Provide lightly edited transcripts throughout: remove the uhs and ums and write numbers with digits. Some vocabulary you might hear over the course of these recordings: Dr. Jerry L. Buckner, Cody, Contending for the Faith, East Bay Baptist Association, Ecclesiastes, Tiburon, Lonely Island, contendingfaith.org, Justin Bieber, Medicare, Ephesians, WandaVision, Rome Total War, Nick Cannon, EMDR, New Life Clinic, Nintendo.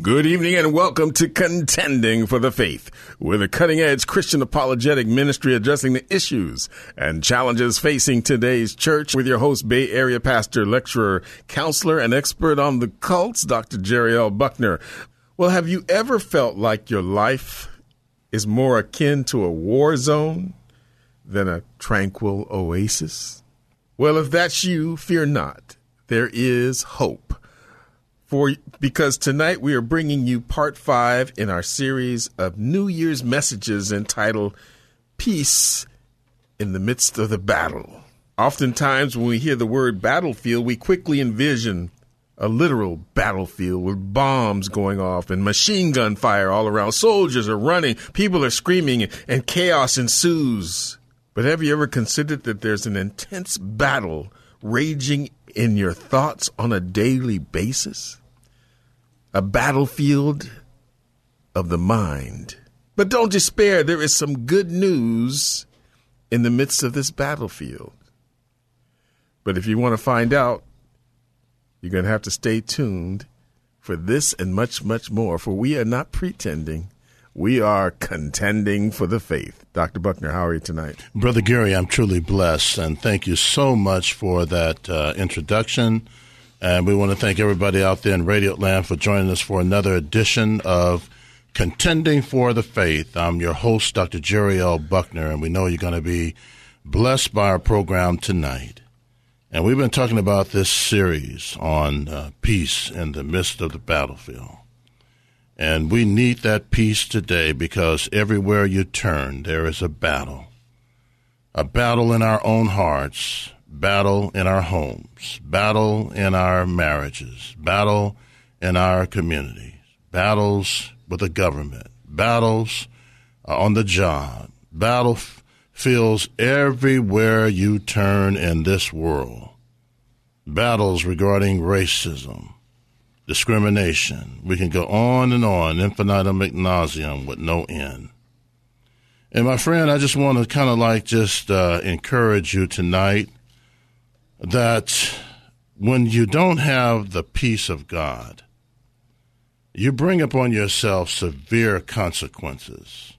Good evening and welcome to Contending for the Faith. We're the cutting-edge Christian apologetic ministry addressing the issues and challenges facing today's church with your host, Bay Area pastor, lecturer, counselor, and expert on the cults, Dr. Jerry L. Buckner. Well, have you ever felt like your life is more akin to a war zone than a tranquil oasis? Well, if that's you, fear not. There is hope. Because tonight we are bringing you part 5 in our series of New Year's messages entitled Peace in the Midst of the Battle. Oftentimes when we hear the word battlefield, we quickly envision a literal battlefield with bombs going off and machine gun fire all around. Soldiers are running, people are screaming, and chaos ensues. But have you ever considered that there's an intense battle raging in your thoughts on a daily basis? A battlefield of the mind. But don't despair. There is some good news in the midst of this battlefield. But if you want to find out, you're going to have to stay tuned for this and much, much more. For we are not pretending. We are contending for the faith. Dr. Buckner, how are you tonight? Brother Gary, I'm truly blessed, and thank you so much for that introduction. And we want to thank everybody out there in Radio Land for joining us for another edition of Contending for the Faith. I'm your host, Dr. Jerry L. Buckner, and we know you're going to be blessed by our program tonight. And we've been talking about this series on peace in the midst of the battlefield. And we need that peace today because everywhere you turn, there is a battle in our own hearts, battle in our homes, battle in our marriages, battle in our communities, battles with the government, battles on the job, battlefields everywhere you turn in this world, battles regarding racism, discrimination. We can go on and on, infinitum ad nauseum with no end. And my friend, I just want to kind of like just encourage you tonight that when you don't have the peace of God, you bring upon yourself severe consequences.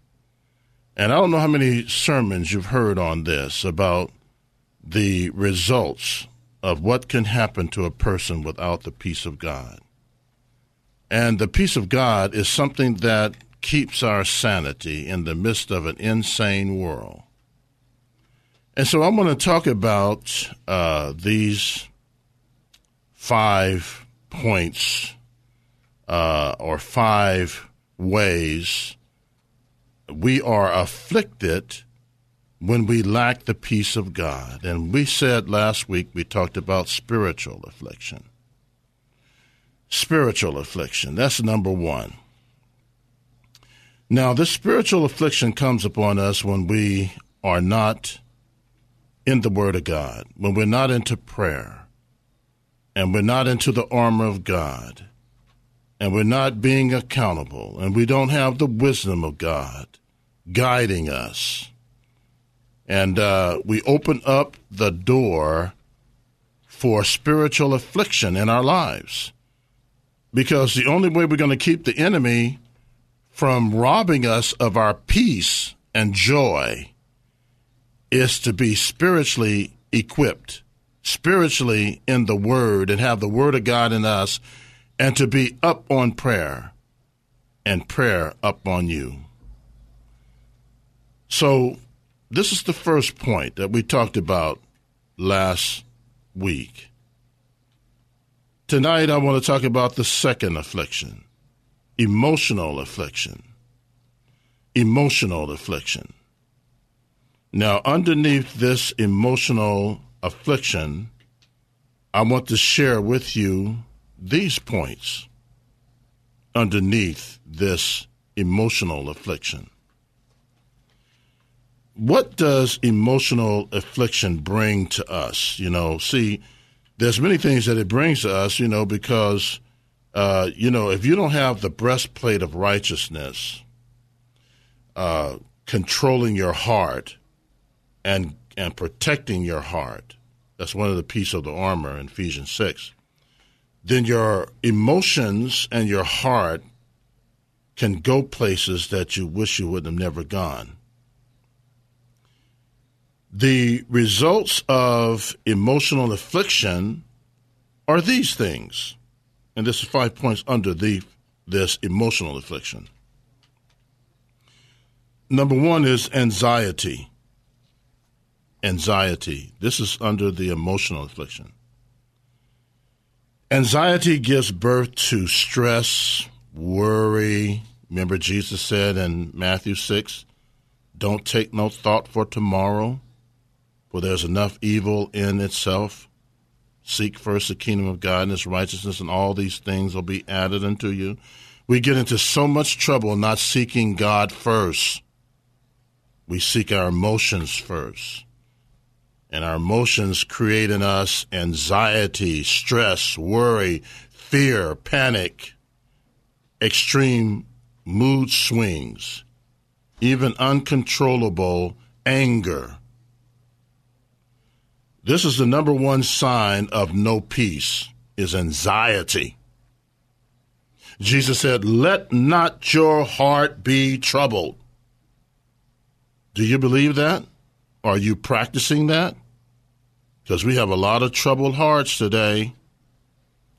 And I don't know how many sermons you've heard on this about the results of what can happen to a person without the peace of God. And the peace of God is something that keeps our sanity in the midst of an insane world. And so I'm going to talk about these 5 points or 5 ways we are afflicted when we lack the peace of God. And we said last week, we talked about spiritual affliction. Spiritual affliction, that's number one. Now, this spiritual affliction comes upon us when we are not in the Word of God, when we're not into prayer, and we're not into the armor of God, and we're not being accountable, and we don't have the wisdom of God guiding us. And we open up the door for spiritual affliction in our lives, because the only way we're going to keep the enemy from robbing us of our peace and joy is to be spiritually equipped, spiritually in the Word, and have the Word of God in us, and to be up on prayer and prayer up on you. So this is the first point that we talked about last week. Tonight I want to talk about the second affliction, emotional affliction. Emotional affliction. Now, underneath this emotional affliction, I want to share with you these points. underneath this emotional affliction. What does emotional affliction bring to us? You know, see, there's many things that it brings to us, you know, because, if you don't have the breastplate of righteousness, controlling your heart and protecting your heart, that's one of the pieces of the armor in Ephesians 6, then your emotions and your heart can go places that you wish you would have never gone. The results of emotional affliction are these things. And this is 5 points under this emotional affliction. Number one is anxiety. Anxiety. This is under the emotional affliction. Anxiety gives birth to stress, worry. Remember Jesus said in Matthew 6, don't take no thought for tomorrow. For there's enough evil in itself. Seek first the kingdom of God and his righteousness, and all these things will be added unto you. We get into so much trouble not seeking God first. We seek our emotions first. And our emotions create in us anxiety, stress, worry, fear, panic, extreme mood swings, even uncontrollable anger. This is the number one sign of no peace, is anxiety. Jesus said, let not your heart be troubled. Do you believe that? Are you practicing that? Because we have a lot of troubled hearts today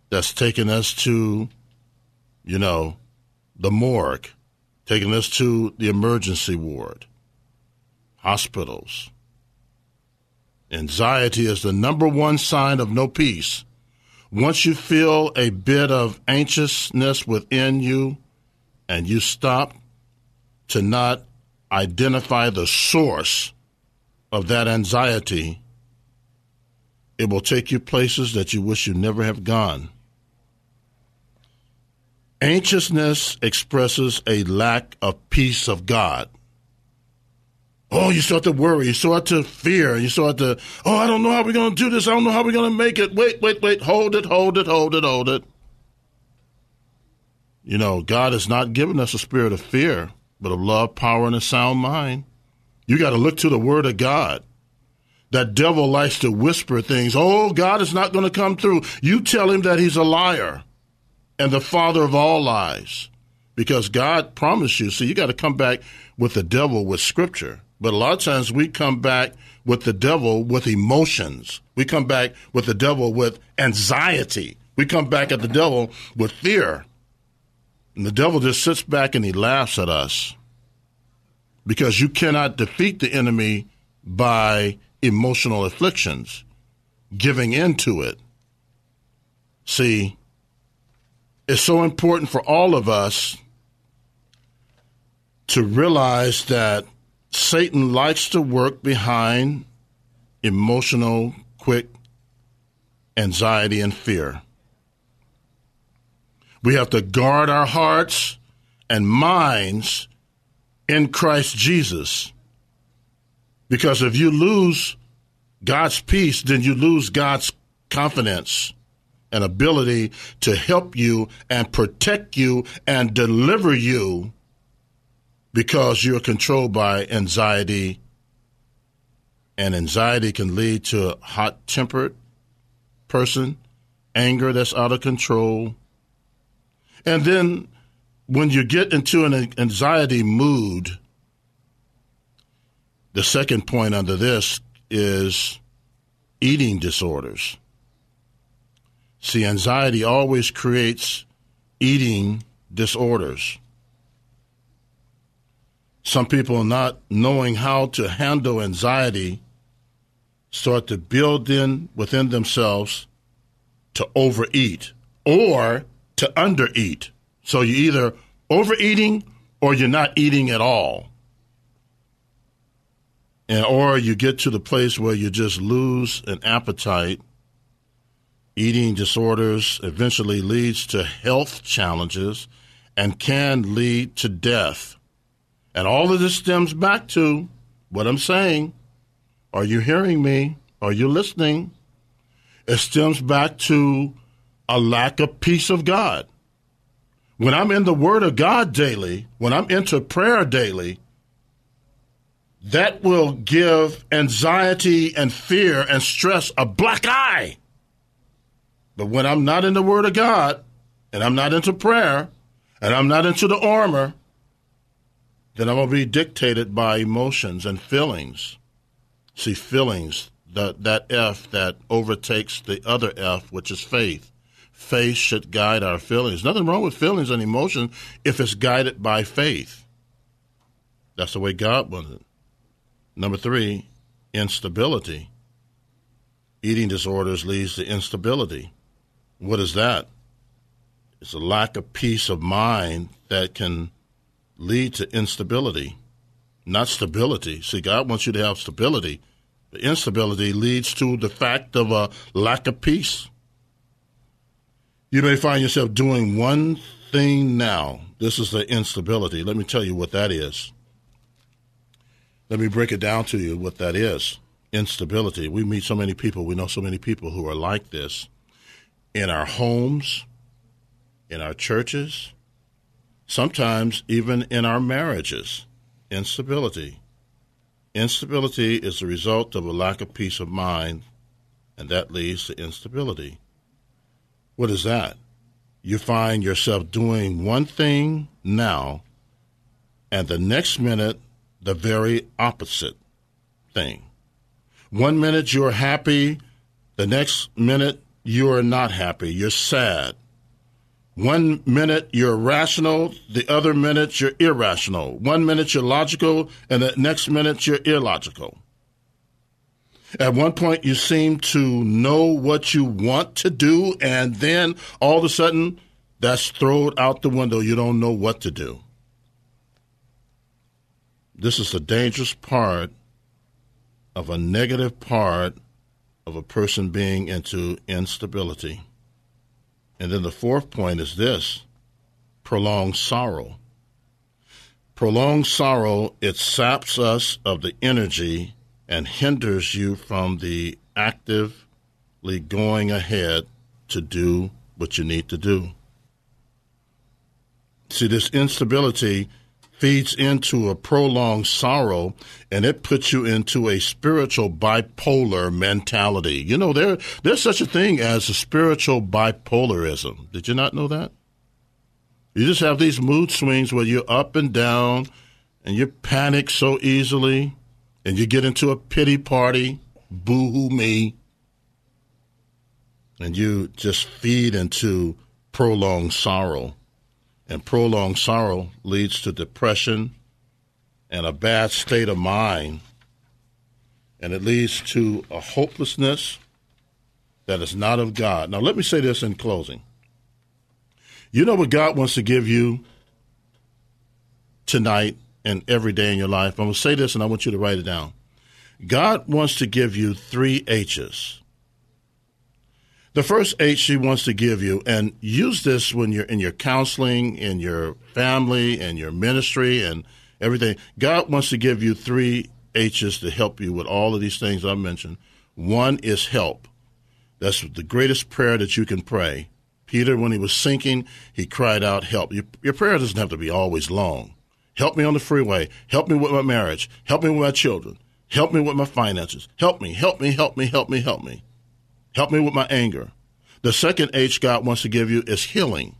that's taking us to, the morgue, taking us to the emergency ward, hospitals. Anxiety is the number one sign of no peace. Once you feel a bit of anxiousness within you and you stop to not identify the source of that anxiety, it will take you places that you wish you never have gone. Anxiousness expresses a lack of peace of God. Oh, you start to worry, you start to fear, you start to, I don't know how we're going to do this, I don't know how we're going to make it, wait, hold it. God has not given us a spirit of fear, but of love, power, and a sound mind. You got to look to the word of God. That devil likes to whisper things, God is not going to come through. You tell him that he's a liar and the father of all lies, because God promised you. So you got to come back with the devil with scripture. But a lot of times we come back with the devil with emotions. We come back with the devil with anxiety. We come back at the devil with fear. And the devil just sits back and he laughs at us, because you cannot defeat the enemy by emotional afflictions, giving in to it. See, it's so important for all of us to realize that Satan likes to work behind emotional, quick anxiety and fear. We have to guard our hearts and minds in Christ Jesus, because if you lose God's peace, then you lose God's confidence and ability to help you and protect you and deliver you, because you're controlled by anxiety, and anxiety can lead to a hot-tempered person, anger that's out of control. And then when you get into an anxiety mood, the second point under this is eating disorders. See, anxiety always creates eating disorders. Some people not knowing how to handle anxiety start to build in within themselves to overeat or to undereat. So you're either overeating or you're not eating at all. Or you get to the place where you just lose an appetite. Eating disorders eventually leads to health challenges and can lead to death. And all of this stems back to what I'm saying. Are you hearing me? Are you listening? It stems back to a lack of peace of God. When I'm in the Word of God daily, when I'm into prayer daily, that will give anxiety and fear and stress a black eye. But when I'm not in the Word of God, and I'm not into prayer, and I'm not into the armor, then I'm going to be dictated by emotions and feelings. See, feelings, that F that overtakes the other F, which is faith. Faith should guide our feelings. Nothing wrong with feelings and emotions if it's guided by faith. That's the way God wants it. Number 3, instability. Eating disorders leads to instability. What is that? It's a lack of peace of mind that can lead to instability, not stability. See, God wants you to have stability. The instability leads to the fact of a lack of peace. You may find yourself doing one thing now. This is the instability. Let me tell you what that is. Let me break it down to you what that is. Instability. We meet so many people. We know so many people who are like this in our homes, in our churches, sometimes even in our marriages. Instability. Instability is the result of a lack of peace of mind, and that leads to instability. What is that? You find yourself doing one thing now, and the next minute, the very opposite thing. 1 minute you're happy, the next minute you're not happy, you're sad. 1 minute you're rational, the other minute you're irrational. 1 minute you're logical, and the next minute you're illogical. At one point you seem to know what you want to do, and then all of a sudden that's thrown out the window. You don't know what to do. This is the dangerous part of a negative part of a person being into instability. And then the fourth point is this, prolonged sorrow. Prolonged sorrow, it saps us of the energy and hinders you from the actively going ahead to do what you need to do. See, this instability feeds into a prolonged sorrow, and it puts you into a spiritual bipolar mentality. You know, there's such a thing as a spiritual bipolarism. Did you not know that? You just have these mood swings where you're up and down, and you panic so easily, and you get into a pity party, boo-hoo me, and you just feed into prolonged sorrow. And prolonged sorrow leads to depression and a bad state of mind. And it leads to a hopelessness that is not of God. Now, let me say this in closing. You know what God wants to give you tonight and every day in your life? I'm going to say this, and I want you to write it down. God wants to give you 3 H's. The first H she wants to give you, and use this when you're in your counseling, in your family, in your ministry, and everything. God wants to give you 3 H's to help you with all of these things I mentioned. One is help. That's the greatest prayer that you can pray. Peter, when he was sinking, he cried out, help. Your prayer doesn't have to be always long. Help me on the freeway. Help me with my marriage. Help me with my children. Help me with my finances. Help me, help me, help me, help me, help me. Help me with my anger. The second H God wants to give you is healing.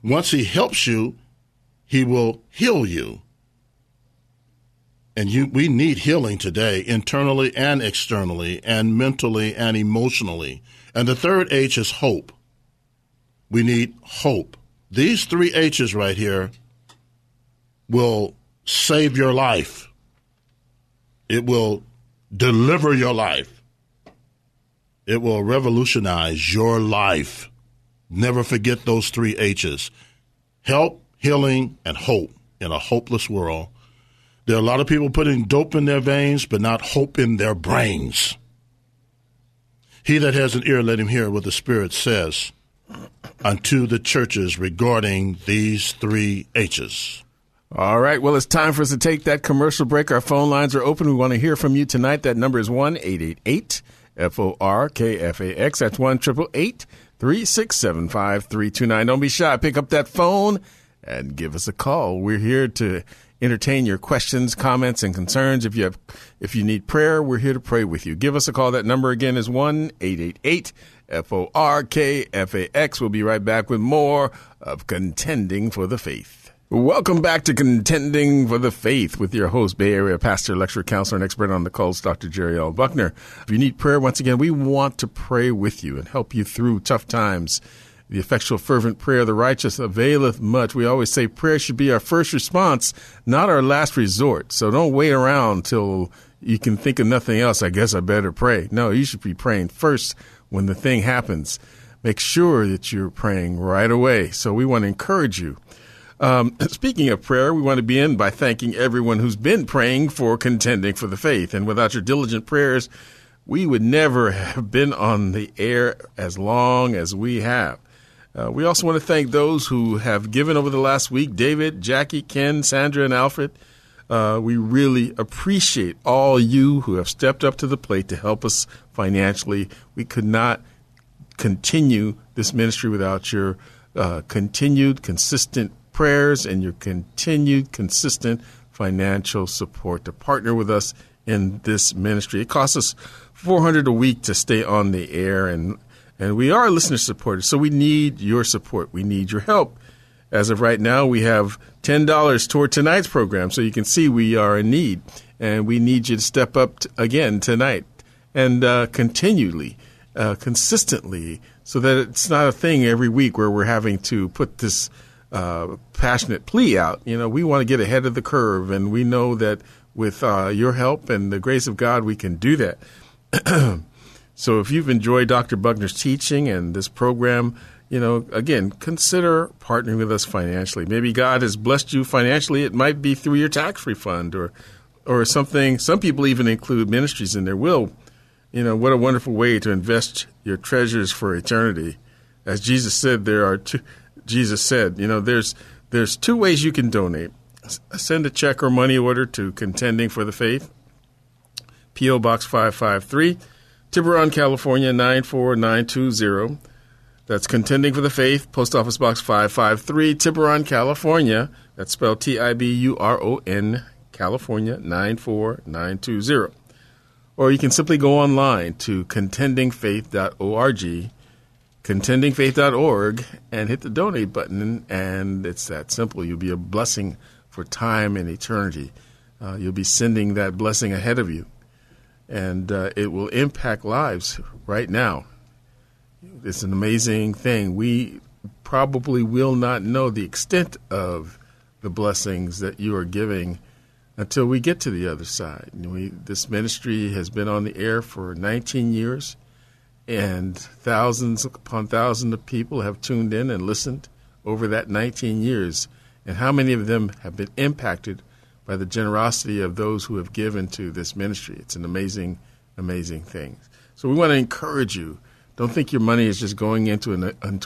Once he helps you, he will heal you. And we need healing today, internally and externally, and mentally and emotionally. And the third H is hope. We need hope. These 3 H's right here will save your life. It will deliver your life. It will revolutionize your life. Never forget those 3 H's. Help, healing, and hope in a hopeless world. There are a lot of people putting dope in their veins, but not hope in their brains. He that has an ear, let him hear what the Spirit says unto the churches regarding these three H's. All right. Well, it's time for us to take that commercial break. Our phone lines are open. We want to hear from you tonight. That number is 1-888-FORKFAX. That's 1-888-367-5329. Don't be shy. Pick up that phone and give us a call. We're here to entertain your questions, comments, and concerns. If you need prayer, we're here to pray with you. Give us a call. That number again is 1-888-FORKFAX. We'll be right back with more of Contending for the Faith. Welcome back to Contending for the Faith with your host, Bay Area pastor, lecturer, counselor, and expert on the calls, Dr. Jerry L. Buckner. If you need prayer, once again, we want to pray with you and help you through tough times. The effectual, fervent prayer of the righteous availeth much. We always say prayer should be our first response, not our last resort. So don't wait around till you can think of nothing else. I guess I better pray. No, you should be praying first when the thing happens. Make sure that you're praying right away. So we want to encourage you. Speaking of prayer, we want to begin by thanking everyone who's been praying for Contending for the Faith. And without your diligent prayers, we would never have been on the air as long as we have. We also want to thank those who have given over the last week, David, Jackie, Ken, Sandra, and Alfred. We really appreciate all you who have stepped up to the plate to help us financially. We could not continue this ministry without your continued, consistent prayers and your continued, consistent financial support to partner with us in this ministry. It costs us $400 a week to stay on the air, and we are listener supported, so we need your support. We need your help. As of right now, we have $10 toward tonight's program, so you can see we are in need, and we need you to step up again tonight and continually, consistently, so that it's not a thing every week where we're having to put this passionate plea out. You know, we want to get ahead of the curve, and we know that with your help and the grace of God, we can do that. So if you've enjoyed Dr. Buckner's teaching and this program, you know, again, consider partnering with us financially. Maybe God has blessed you financially. It might be through your tax refund or something. Some people even include ministries in their will. You know, what a wonderful way to invest your treasures for eternity. As Jesus said, there's two ways you can donate. Send a check or money order to Contending for the Faith, P.O. Box 553, Tiburon, California, 94920. That's Contending for the Faith, Post Office Box 553, Tiburon, California. That's spelled Tiburon, California, 94920. Or you can simply go online to contendingfaith.org. contendingfaith.org, and hit the donate button, and it's that simple. You'll be a blessing for time and eternity. You'll be sending that blessing ahead of you, and it will impact lives right now. It's an amazing thing. We probably will not know the extent of the blessings that you are giving until we get to the other side. This ministry has been on the air for 19 years. And thousands upon thousands of people have tuned in and listened over that 19 years. And how many of them have been impacted by the generosity of those who have given to this ministry? It's an amazing, amazing thing. So we want to encourage you. Don't think your money is just going into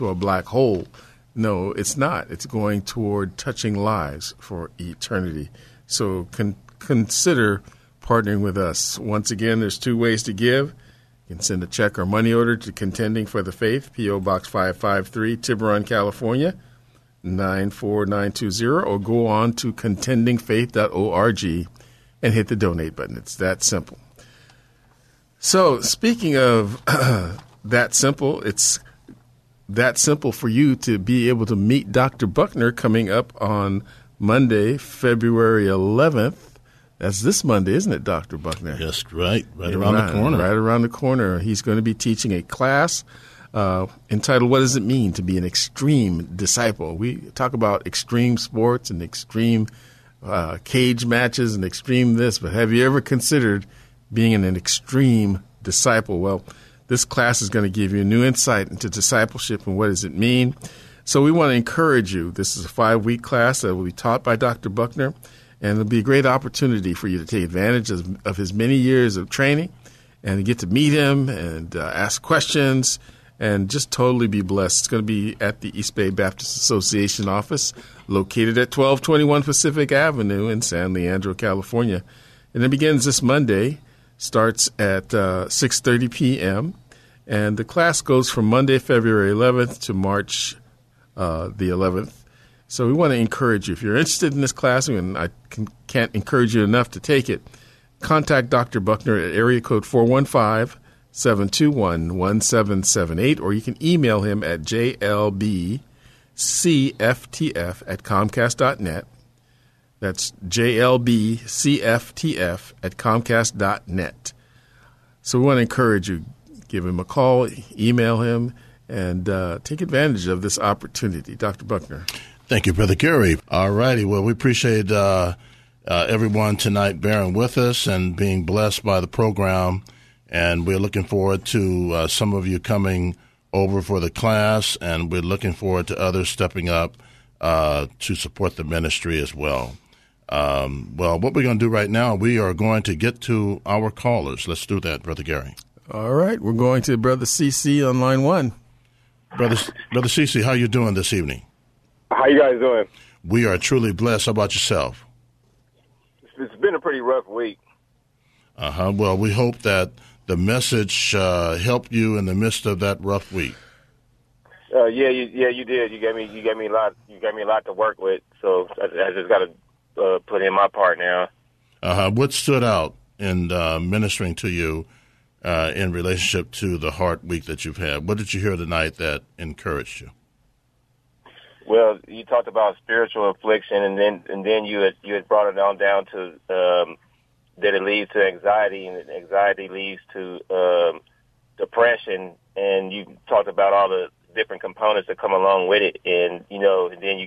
a black hole. No, it's not. It's going toward touching lives for eternity. So consider partnering with us. Once again, there's two ways to give. You can send a check or money order to Contending for the Faith, P.O. Box 553, Tiburon, California, 94920, or go on to contendingfaith.org and hit the donate button. It's that simple. So speaking of that simple, it's that simple for you to be able to meet Dr. Buckner coming up on Monday, February 11th. That's this Monday, isn't it, Dr. Buckner? Just right. Right around the corner. He's going to be teaching a class entitled, What Does It Mean to Be an Extreme Disciple? We talk about extreme sports and extreme cage matches and extreme this, but have you ever considered being an extreme disciple? Well, this class is going to give you new insight into discipleship and what does it mean. So we want to encourage you. This is a 5-week class that will be taught by Dr. Buckner. And it'll be a great opportunity for you to take advantage of his many years of training and get to meet him and ask questions and just totally be blessed. It's going to be at the East Bay Baptist Association office, located at 1221 Pacific Avenue in San Leandro, California. And it begins this Monday, starts at 6:30 p.m., and the class goes from Monday, February 11th to March the 11th. So we want to encourage you. If you're interested in this class, and I can't encourage you enough to take it, contact Dr. Buckner at area code 415-721-1778, or you can email him at jlbcftf@comcast.net. That's jlbcftf@comcast.net. So we want to encourage you. Give him a call, email him, and take advantage of this opportunity. Dr. Buckner. Thank you, Brother Gary. All righty. Well, we appreciate everyone tonight bearing with us and being blessed by the program. And we're looking forward to some of you coming over for the class, and we're looking forward to others stepping up to support the ministry as well. Well, what we're going to do right now, we are going to get to our callers. Let's do that, Brother Gary. All right. We're going to Brother CC on line one. Brother CC, how you doing this evening? How you guys doing? We are truly blessed. How about yourself? It's been a pretty rough week. Uh-huh. Well, we hope that the message helped you in the midst of that rough week. You did. You gave me a lot to work with. So I just got to put in my part now. Uh-huh. What stood out in ministering to you in relationship to the hard week that you've had? What did you hear tonight that encouraged you? Well, you talked about spiritual affliction, and then you had brought it on down to that it leads to anxiety, and anxiety leads to depression. And you talked about all the different components that come along with it, and then you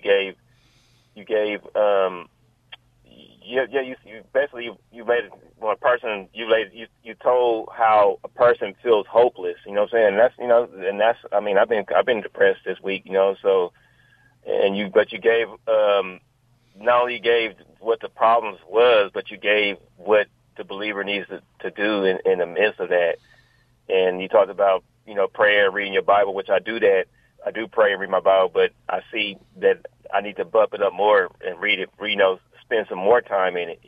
told how a person feels hopeless. You know what I'm saying? And I've been depressed this week. But you gave not only gave what the problems was, but you gave what the believer needs to do in the midst of that. And you talked about prayer, reading your Bible, which I do that. I do pray and read my Bible, but I see that I need to bump it up more and read it. Spend some more time in it,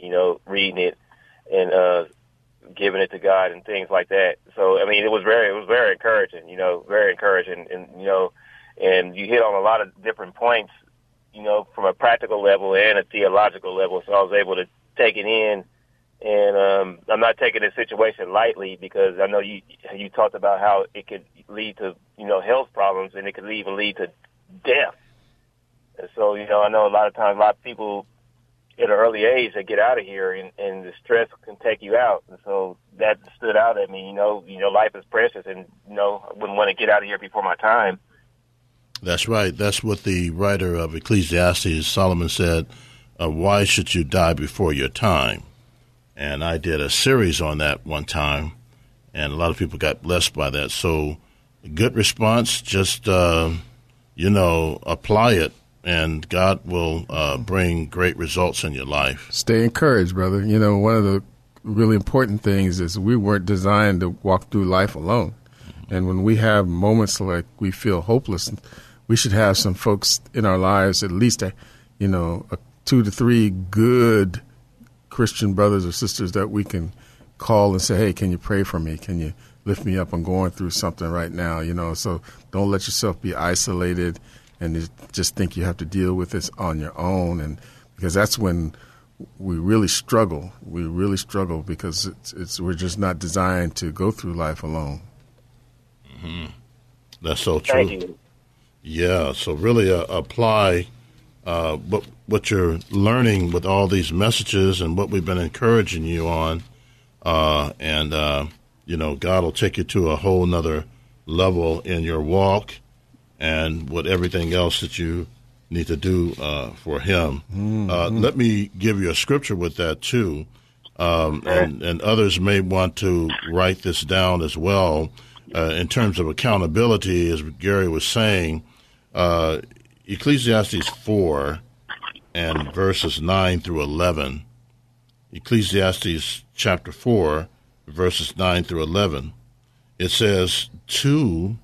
reading it and giving it to God and things like that. So, it was very encouraging, very encouraging. And you hit on a lot of different points, from a practical level and a theological level. So I was able to take it in, and I'm not taking this situation lightly, because I know you talked about how it could lead to, health problems, and it could even lead to death. And so, I know a lot of people at an early age, they get out of here, and the stress can take you out. And so that stood out at me. Life is precious, and I wouldn't want to get out of here before my time. That's right. That's what the writer of Ecclesiastes, Solomon, said. Why should you die before your time? And I did a series on that one time, and a lot of people got blessed by that. So, good response. Just apply it. And God will bring great results in your life. Stay encouraged, brother. One of the really important things is we weren't designed to walk through life alone. Mm-hmm. And when we have moments like we feel hopeless, we should have some folks in our lives, at least, a 2 to 3 good Christian brothers or sisters that we can call and say, hey, can you pray for me? Can you lift me up? I'm going through something right now, So don't let yourself be isolated and just think you have to deal with this on your own, and because that's when we really struggle. We really struggle because we're just not designed to go through life alone. Mm-hmm. That's so true. Thank you. Yeah, so really apply what you're learning with all these messages and what we've been encouraging you on, and God will take you to a whole nother level in your walk, and with everything else that you need to do for him. Mm-hmm. Let me give you a scripture with that, too. And others may want to write this down as well. In terms of accountability, as Gary was saying, Ecclesiastes 4 and verses 9 through 11. Ecclesiastes chapter 4, verses 9 through 11. It says, "Two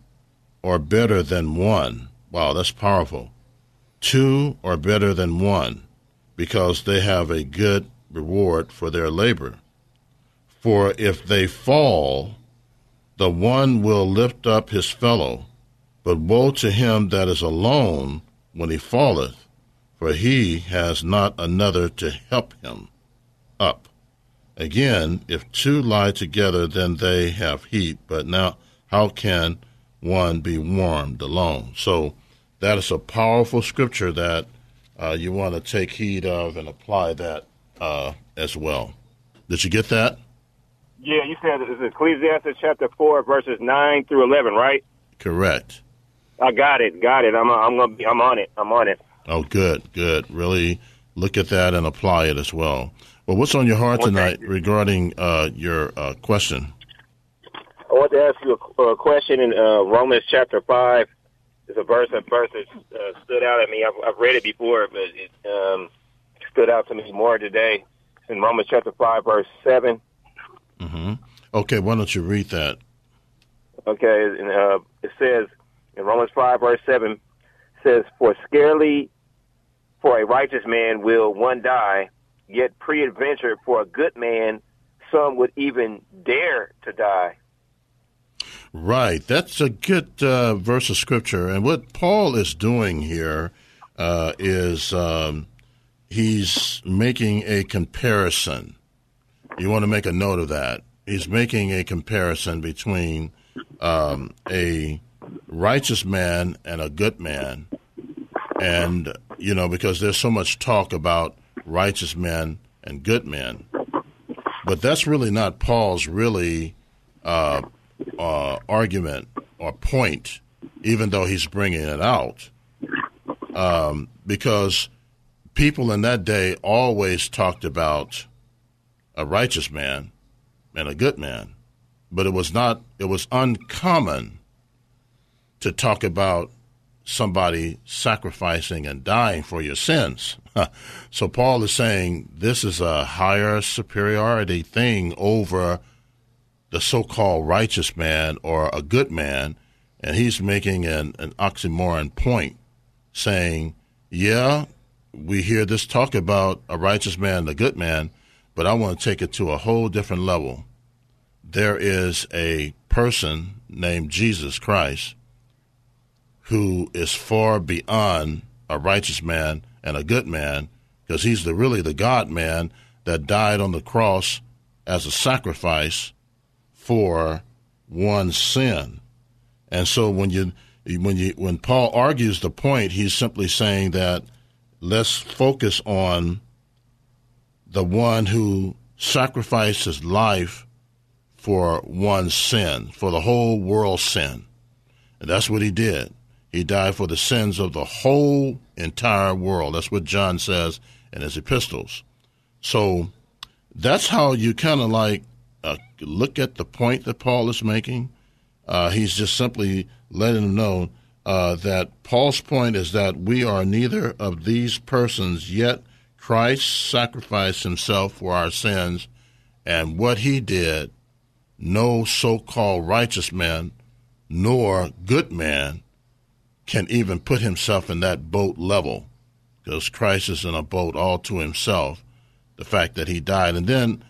or better than one. Wow, that's powerful. Two are better than one, because they have a good reward for their labor. For if they fall, the one will lift up his fellow, but woe to him that is alone when he falleth, for he has not another to help him up. Again, if two lie together, then they have heat, but now how can one be warmed alone? So that is a powerful scripture that you want to take heed of and apply that as well. Did you get that? Yeah, you said it's Ecclesiastes chapter 4, verses 9 through 11, right? Correct. I got it. I'm on it. Oh, good. Really look at that and apply it as well. Well, what's on your heart tonight regarding your question? I want to ask you a question in Romans chapter 5. It's a verse that stood out at me. I've read it before, but it stood out to me more today. It's in Romans chapter 5, verse 7. Mm-hmm. Okay, why don't you read that? Okay, and, it says in Romans 5, verse 7, it says, "For scarcely for a righteous man will one die, yet peradventure for a good man some would even dare to die." Right, that's a good verse of scripture. And what Paul is doing here is he's making a comparison. You want to make a note of that. He's making a comparison between a righteous man and a good man. And, you know, because there's so much talk about righteous men and good men. But that's really not Paul's argument or point, even though he's bringing it out. Because people in that day always talked about a righteous man and a good man, but it was uncommon to talk about somebody sacrificing and dying for your sins. So Paul is saying this is a higher superiority thing over the so-called righteous man or a good man, and he's making an oxymoron point, saying, yeah, we hear this talk about a righteous man and a good man, but I want to take it to a whole different level. There is a person named Jesus Christ who is far beyond a righteous man and a good man, because he's really the God man that died on the cross as a sacrifice for one's sin. And so when Paul argues the point, he's simply saying that let's focus on the one who sacrificed his life for one's sin, for the whole world's sin. And that's what he did. He died for the sins of the whole entire world. That's what John says in his epistles. So that's how you kind of look at the point that Paul is making. He's just simply letting them know that Paul's point is that we are neither of these persons, yet Christ sacrificed himself for our sins, and what he did, no so-called righteous man nor good man can even put himself in that boat level, because Christ is in a boat all to himself, the fact that he died. And then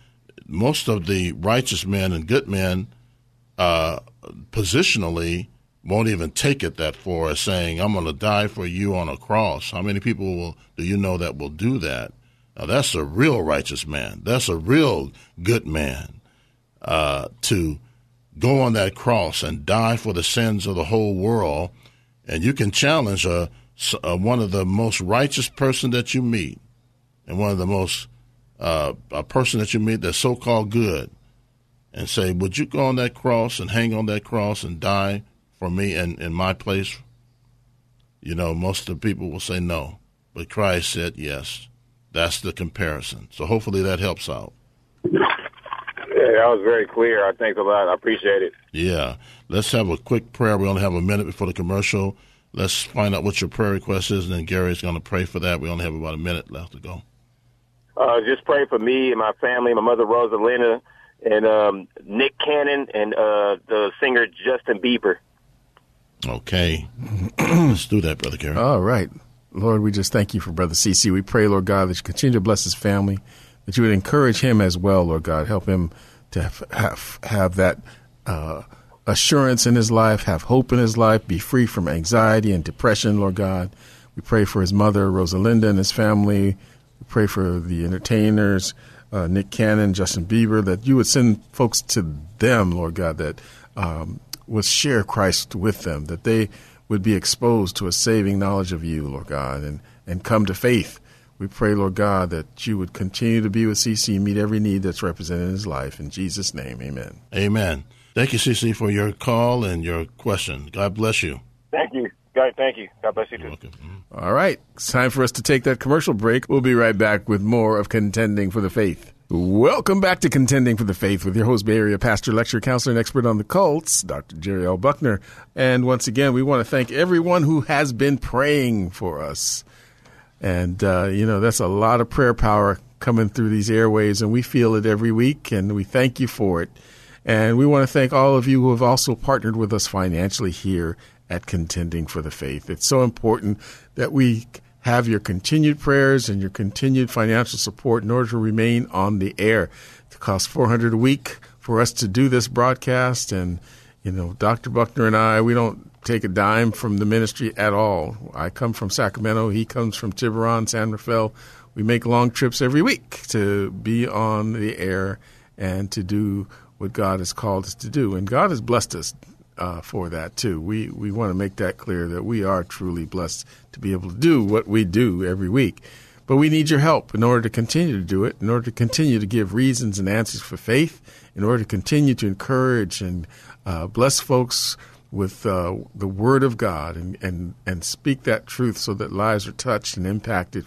most of the righteous men and good men positionally won't even take it that far as saying, I'm going to die for you on a cross. How many people do you know that will do that? Now, that's a real righteous man. That's a real good man to go on that cross and die for the sins of the whole world. And you can challenge one of the most righteous person that you meet and one of the most a person that you meet that's so-called good and say, would you go on that cross and hang on that cross and die for me and in my place? You know, most of the people will say no, but Christ said yes. That's the comparison. So hopefully that helps out. Yeah, that was very clear. I thank a lot. I appreciate it. Yeah. Let's have a quick prayer. We only have a minute before the commercial. Let's find out what your prayer request is, and then Gary's going to pray for that. We only have about a minute left to go. Just pray for me and my family, my mother Rosalina, and Nick Cannon, and the singer Justin Bieber. Okay. Let's do that, Brother Gary. All right. Lord, we just thank you for Brother CeCe. We pray, Lord God, that you continue to bless his family, that you would encourage him as well, Lord God. Help him to have that assurance in his life, have hope in his life, be free from anxiety and depression, Lord God. We pray for his mother, Rosalinda, and his family. We pray for the entertainers, Nick Cannon, Justin Bieber, that you would send folks to them, Lord God, that would share Christ with them, that they would be exposed to a saving knowledge of you, Lord God, and come to faith. We pray, Lord God, that you would continue to be with CeCe and meet every need that's represented in his life. In Jesus' name, amen. Amen. Thank you, CeCe, for your call and your question. God bless you. Thank you. Thank you. God bless you, too. Mm-hmm. All right. It's time for us to take that commercial break. We'll be right back with more of Contending for the Faith. Welcome back to Contending for the Faith with your host, Bay Area pastor, lecturer, counselor, and expert on the cults, Dr. Jerry L. Buckner. And once again, we want to thank everyone who has been praying for us. And, that's a lot of prayer power coming through these airwaves, and we feel it every week, and we thank you for it. And we want to thank all of you who have also partnered with us financially here at Contending for the Faith. It's so important that we have your continued prayers and your continued financial support in order to remain on the air. It costs $400 a week for us to do this broadcast. And, Dr. Buckner and I, we don't take a dime from the ministry at all. I come from Sacramento. He comes from Tiburon, San Rafael. We make long trips every week to be on the air and to do what God has called us to do. And God has blessed us for that, too. We want to make that clear that we are truly blessed to be able to do what we do every week. But we need your help in order to continue to do it, in order to continue to give reasons and answers for faith, in order to continue to encourage and bless folks with the Word of God and speak that truth so that lives are touched and impacted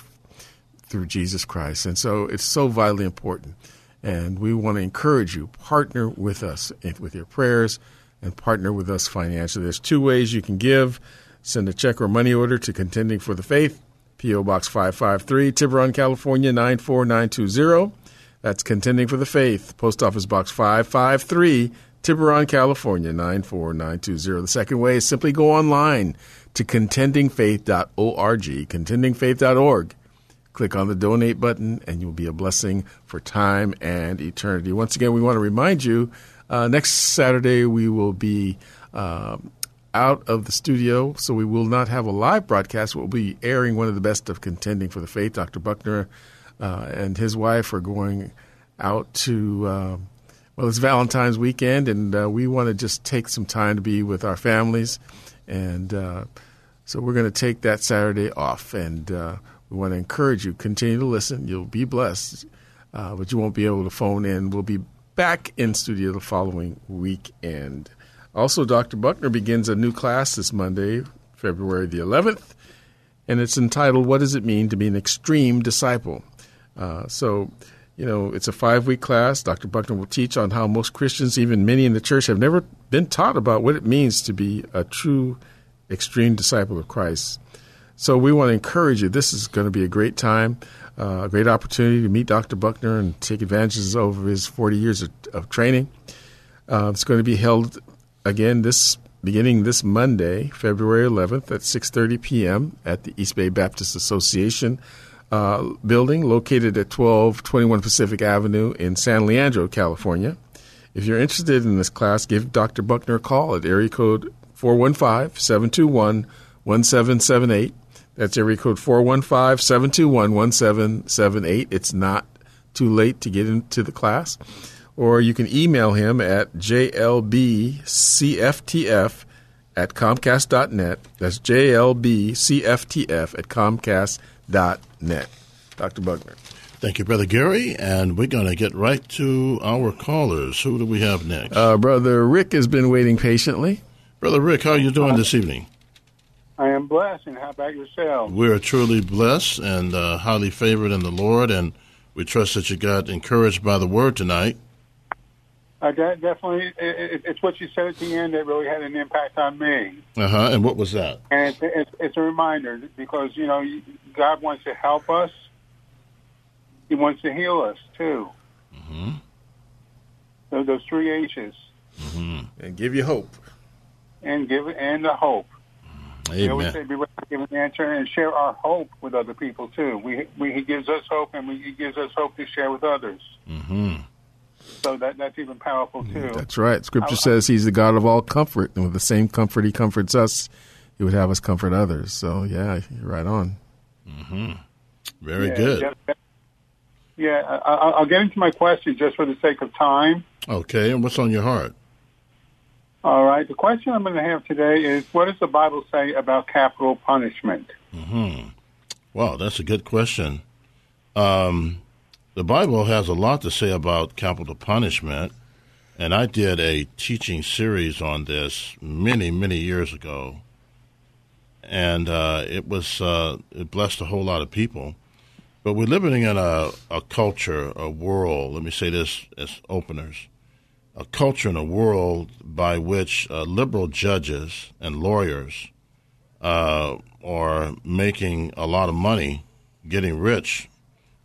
through Jesus Christ. And so it's so vitally important. And we want to encourage you, partner with us with your prayers, and partner with us financially. There's two ways you can give. Send a check or money order to Contending for the Faith, P.O. Box 553, Tiburon, California, 94920. That's Contending for the Faith, Post Office Box 553, Tiburon, California, 94920. The second way is simply go online to contendingfaith.org, contendingfaith.org. Click on the Donate button, and you'll be a blessing for time and eternity. Once again, we want to remind you, next Saturday, we will be out of the studio, so we will not have a live broadcast. We'll be airing one of the best of Contending for the Faith. Dr. Buckner and his wife are going out to, it's Valentine's weekend, and we want to just take some time to be with our families. And so we're going to take that Saturday off, and we want to encourage you. Continue to listen. You'll be blessed, but you won't be able to phone in. We'll be back in studio the following weekend. Also, Dr. Buckner begins a new class this Monday, February the 11th, and it's entitled, What Does It Mean to Be an Extreme Disciple? It's a 5-week class. Dr. Buckner will teach on how most Christians, even many in the church, have never been taught about what it means to be a true extreme disciple of Christ. So we want to encourage you. This is going to be a great time, a great opportunity to meet Dr. Buckner and take advantages over his 40 years of training. It's going to be held again beginning this Monday, February 11th at 6:30 p.m. at the East Bay Baptist Association building located at 1221 Pacific Avenue in San Leandro, California. If you're interested in this class, give Dr. Buckner a call at area code 415-721-1778. That's area code 415-721-1778. It's not too late to get into the class. Or you can email him at jlbcftf@comcast.net. That's jlbcftf@comcast.net. Dr. Buckner. Thank you, Brother Gary. And we're going to get right to our callers. Who do we have next? Brother Rick has been waiting patiently. Brother Rick, how are you doing this evening? I am blessed, and how about yourself? We are truly blessed and highly favored in the Lord, and we trust that you got encouraged by the Word tonight. Definitely, it's what you said at the end that really had an impact on me. Uh-huh, and what was that? And it's a reminder, because, God wants to help us. He wants to heal us, too. Mm-hmm. So those 3 H's. Mm-hmm. And give you hope. And the hope. Amen. We always say be ready to give an answer and share our hope with other people, too. He gives us hope, and he gives us hope to share with others. Mm-hmm. So that's even powerful, too. That's right. Scripture says he's the God of all comfort, and with the same comfort he comforts us, he would have us comfort others. So, yeah, you're right on. Mm-hmm. Very good. Yeah, I'll get into my question just for the sake of time. Okay, and what's on your heart? All right, the question I'm going to have today is, what does the Bible say about capital punishment? Mm-hmm. Wow, that's a good question. The Bible has a lot to say about capital punishment, and I did a teaching series on this many, many years ago, and it blessed a whole lot of people. But we're living in a culture, a world, let me say this as openers, a culture and a world by which liberal judges and lawyers are making a lot of money, getting rich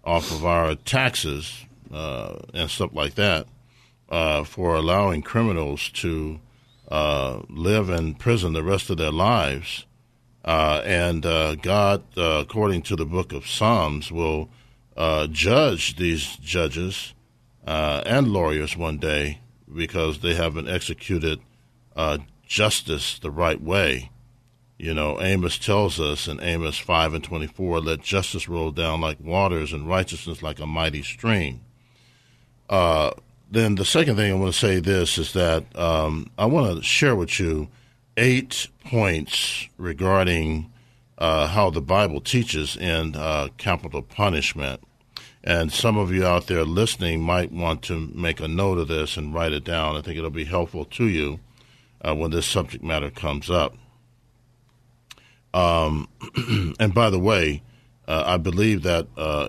off of our taxes and stuff like that, for allowing criminals to live in prison the rest of their lives. And God, according to the book of Psalms, will judge these judges and lawyers one day because they haven't executed justice the right way. You know, Amos tells us in Amos 5:24, let justice roll down like waters and righteousness like a mighty stream. Then the second thing I want to say this is that I want to share with you 8 points regarding how the Bible teaches in capital punishment. And some of you out there listening might want to make a note of this and write it down. I think it'll be helpful to you when this subject matter comes up. And by the way, I believe that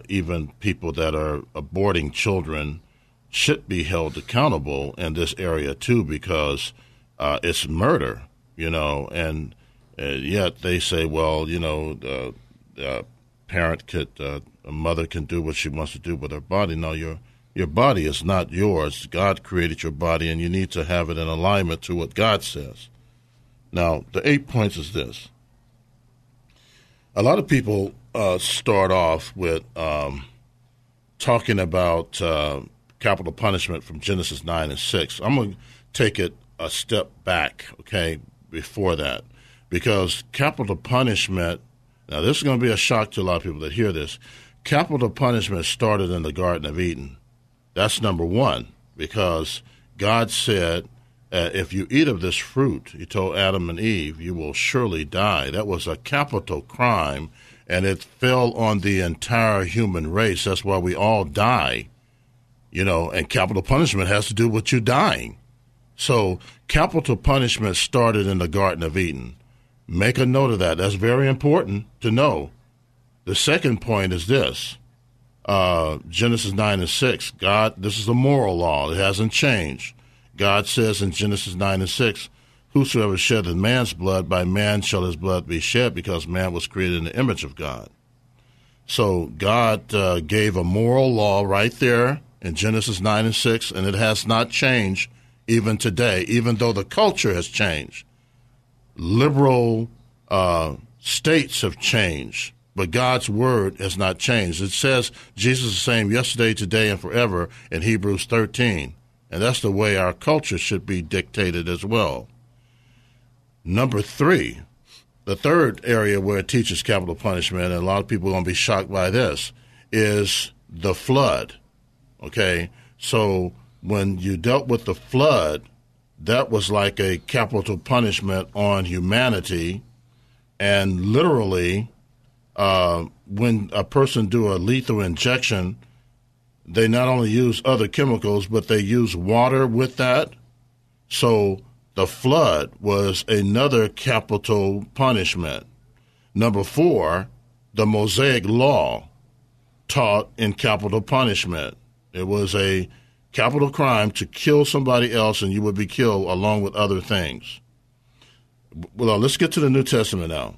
even people that are aborting children should be held accountable in this area too, because it's murder, you know, and yet they say, well, you know, a mother can do what she wants to do with her body. No, your body is not yours. God created your body, and you need to have it in alignment to what God says. Now, the 8 points is this. A lot of people start off with talking about capital punishment from Genesis 9 and 6. I'm going to take it a step back, okay, before that, because capital punishment, now this is going to be a shock to a lot of people that hear this, capital punishment started in the Garden of Eden. That's number one, because God said, if you eat of this fruit, he told Adam and Eve, you will surely die. That was a capital crime, and it fell on the entire human race. That's why we all die, you know, and capital punishment has to do with you dying. So capital punishment started in the Garden of Eden. Make a note of that. That's very important to know. The second point is this. Genesis 9 and 6, God, this is a moral law. It hasn't changed. God says in Genesis 9 and 6, whosoever sheddeth man's blood, by man shall his blood be shed, because man was created in the image of God. So God gave a moral law right there in Genesis 9 and 6, and it has not changed even today, even though the culture has changed. Liberal states have changed, but God's word has not changed. It says Jesus is the same yesterday, today, and forever in Hebrews 13. And that's the way our culture should be dictated as well. Number three, the third area where it teaches capital punishment, and a lot of people are going to be shocked by this, is the flood. Okay? So when you dealt with the flood, that was like a capital punishment on humanity. And literally, when a person do a lethal injection, they not only use other chemicals, but they use water with that. So the flood was another capital punishment. Number four, the Mosaic Law taught in capital punishment. It was a capital crime to kill somebody else, and you would be killed along with other things. Well, let's get to the New Testament now.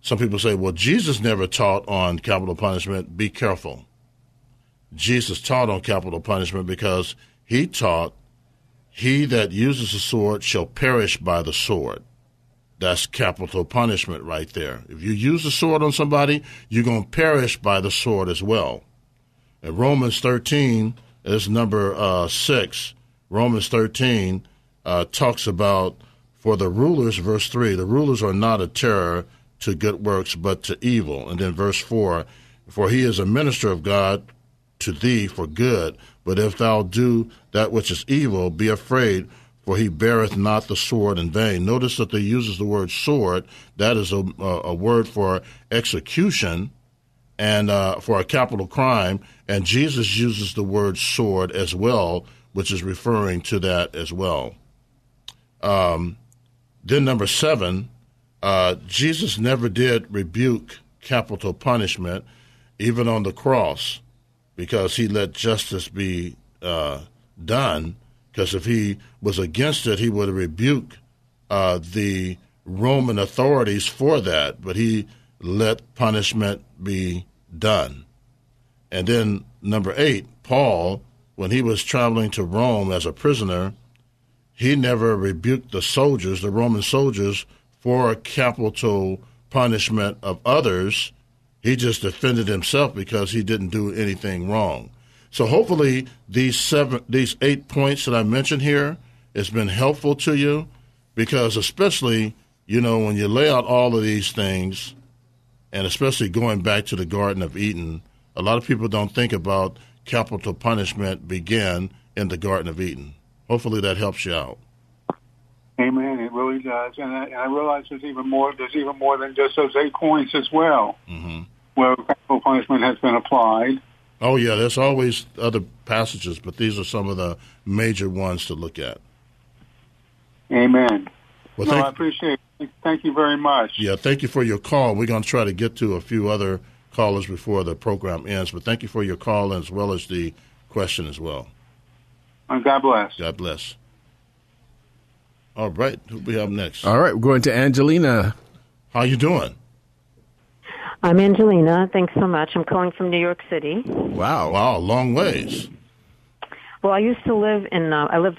Some people say, well, Jesus never taught on capital punishment. Be careful. Jesus taught on capital punishment because he taught, he that uses the sword shall perish by the sword. That's capital punishment right there. If you use the sword on somebody, you're going to perish by the sword as well. And Romans 13 is number 6. Romans 13 talks about, for the rulers, verse 3, the rulers are not a terror to good works, but to evil. And then verse 4, for he is a minister of God to thee for good. But if thou do that which is evil, be afraid, for he beareth not the sword in vain. Notice that they uses the word sword. That is a word for execution and for a capital crime. And Jesus uses the word sword as well, which is referring to that as well. Then number 7, Jesus never did rebuke capital punishment, even on the cross, because he let justice be done. Because if he was against it, he would rebuke the Roman authorities for that. But he let punishment be done. And then number 8, Paul, when he was traveling to Rome as a prisoner, he never rebuked the soldiers, the Roman soldiers, for capital punishment of others. He just defended himself because he didn't do anything wrong. So hopefully these 8 points that I mentioned here has been helpful to you, because especially, you know, when you lay out all of these things, and especially going back to the Garden of Eden, a lot of people don't think about capital punishment began in the Garden of Eden. Hopefully that helps you out. Amen. It really does. And I realize there's even more than just those 8 points as well, mm-hmm. where capital punishment has been applied. Oh, yeah, there's always other passages, but these are some of the major ones to look at. Amen. Well, I appreciate it. Thank you very much. Yeah, thank you for your call. We're going to try to get to a few other callers before the program ends, but thank you for your call as well as the question as well. And God bless. God bless. All right, who we have next? All right, we're going to Angelina. How you doing? I'm Angelina. Thanks so much. I'm calling from New York City. Wow, long ways. Well, I lived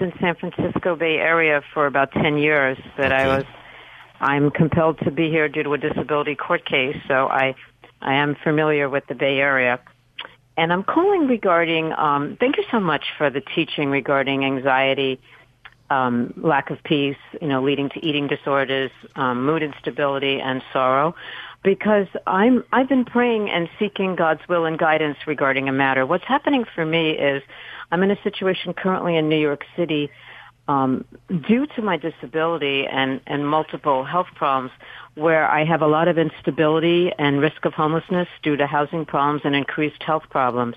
in San Francisco Bay Area for about 10 years, but okay. I'm compelled to be here due to a disability court case, so I am familiar with the Bay Area. And I'm calling regarding, thank you so much for the teaching regarding anxiety, lack of peace, you know, leading to eating disorders, mood instability, and sorrow. Because I've been praying and seeking God's will and guidance regarding a matter. What's happening for me is I'm in a situation currently in New York City due to my disability and multiple health problems, where I have a lot of instability and risk of homelessness due to housing problems and increased health problems.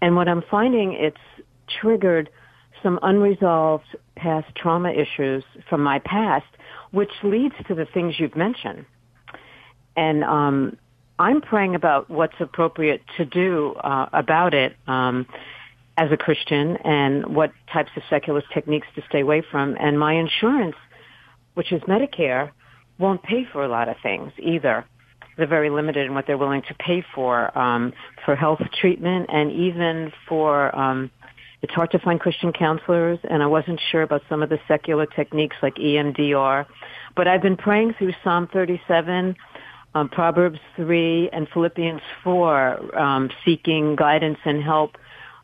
And what I'm finding, it's triggered some unresolved past trauma issues from my past, which leads to the things you've mentioned. And I'm praying about what's appropriate to do about it as a Christian, and what types of secular techniques to stay away from. And my insurance, which is Medicare, won't pay for a lot of things either. They're very limited in what they're willing to pay for health treatment, and even for it's hard to find Christian counselors, and I wasn't sure about some of the secular techniques like EMDR. But I've been praying through Psalm 37, Proverbs 3 and Philippians 4, seeking guidance and help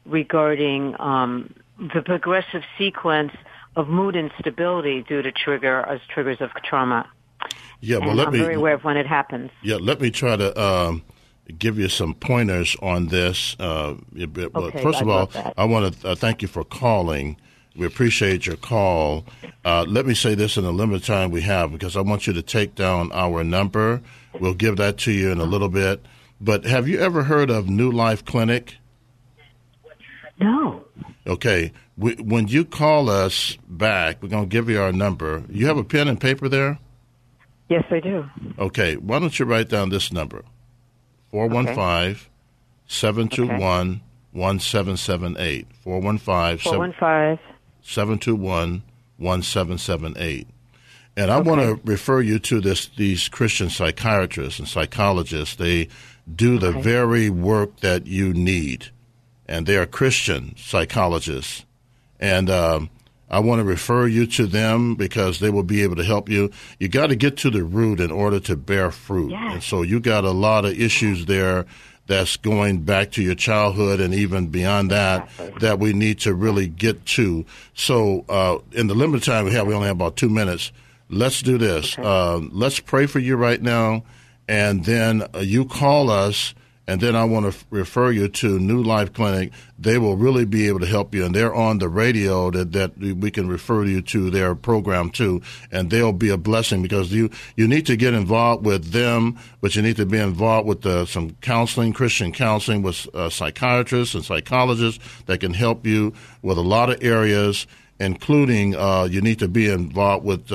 regarding the progressive sequence of mood instability due to triggers of trauma. Yeah, well, I'm very aware of when it happens. Yeah, let me try to give you some pointers on this. Okay, first of all, I want to thank you for calling. We appreciate your call. Let me say this in the limited time we have, because I want you to take down our number. We'll give that to you in a little bit. But have you ever heard of New Life Clinic? No. Okay. When you call us back, we're going to give you our number. You have a pen and paper there? Yes, I do. Okay. Why don't you write down this number, 415-721-1778. 415-721-1778. And I want to refer you to these Christian psychiatrists and psychologists. They do the very work that you need, and they are Christian psychologists. And I want to refer you to them because they will be able to help you. You got to get to the root in order to bear fruit. Yes. And so you got a lot of issues there that's going back to your childhood and even beyond that, exactly, that we need to really get to. So in the limited time we have, we only have about 2 minutes. Let's do this. Okay. Let's pray for you right now, and then you call us. And then I want to refer you to New Life Clinic. They will really be able to help you. And they're on the radio that we can refer you to their program, too. And they'll be a blessing because you need to get involved with them, but you need to be involved with some counseling, Christian counseling with psychiatrists and psychologists that can help you with a lot of areas, including you need to be involved with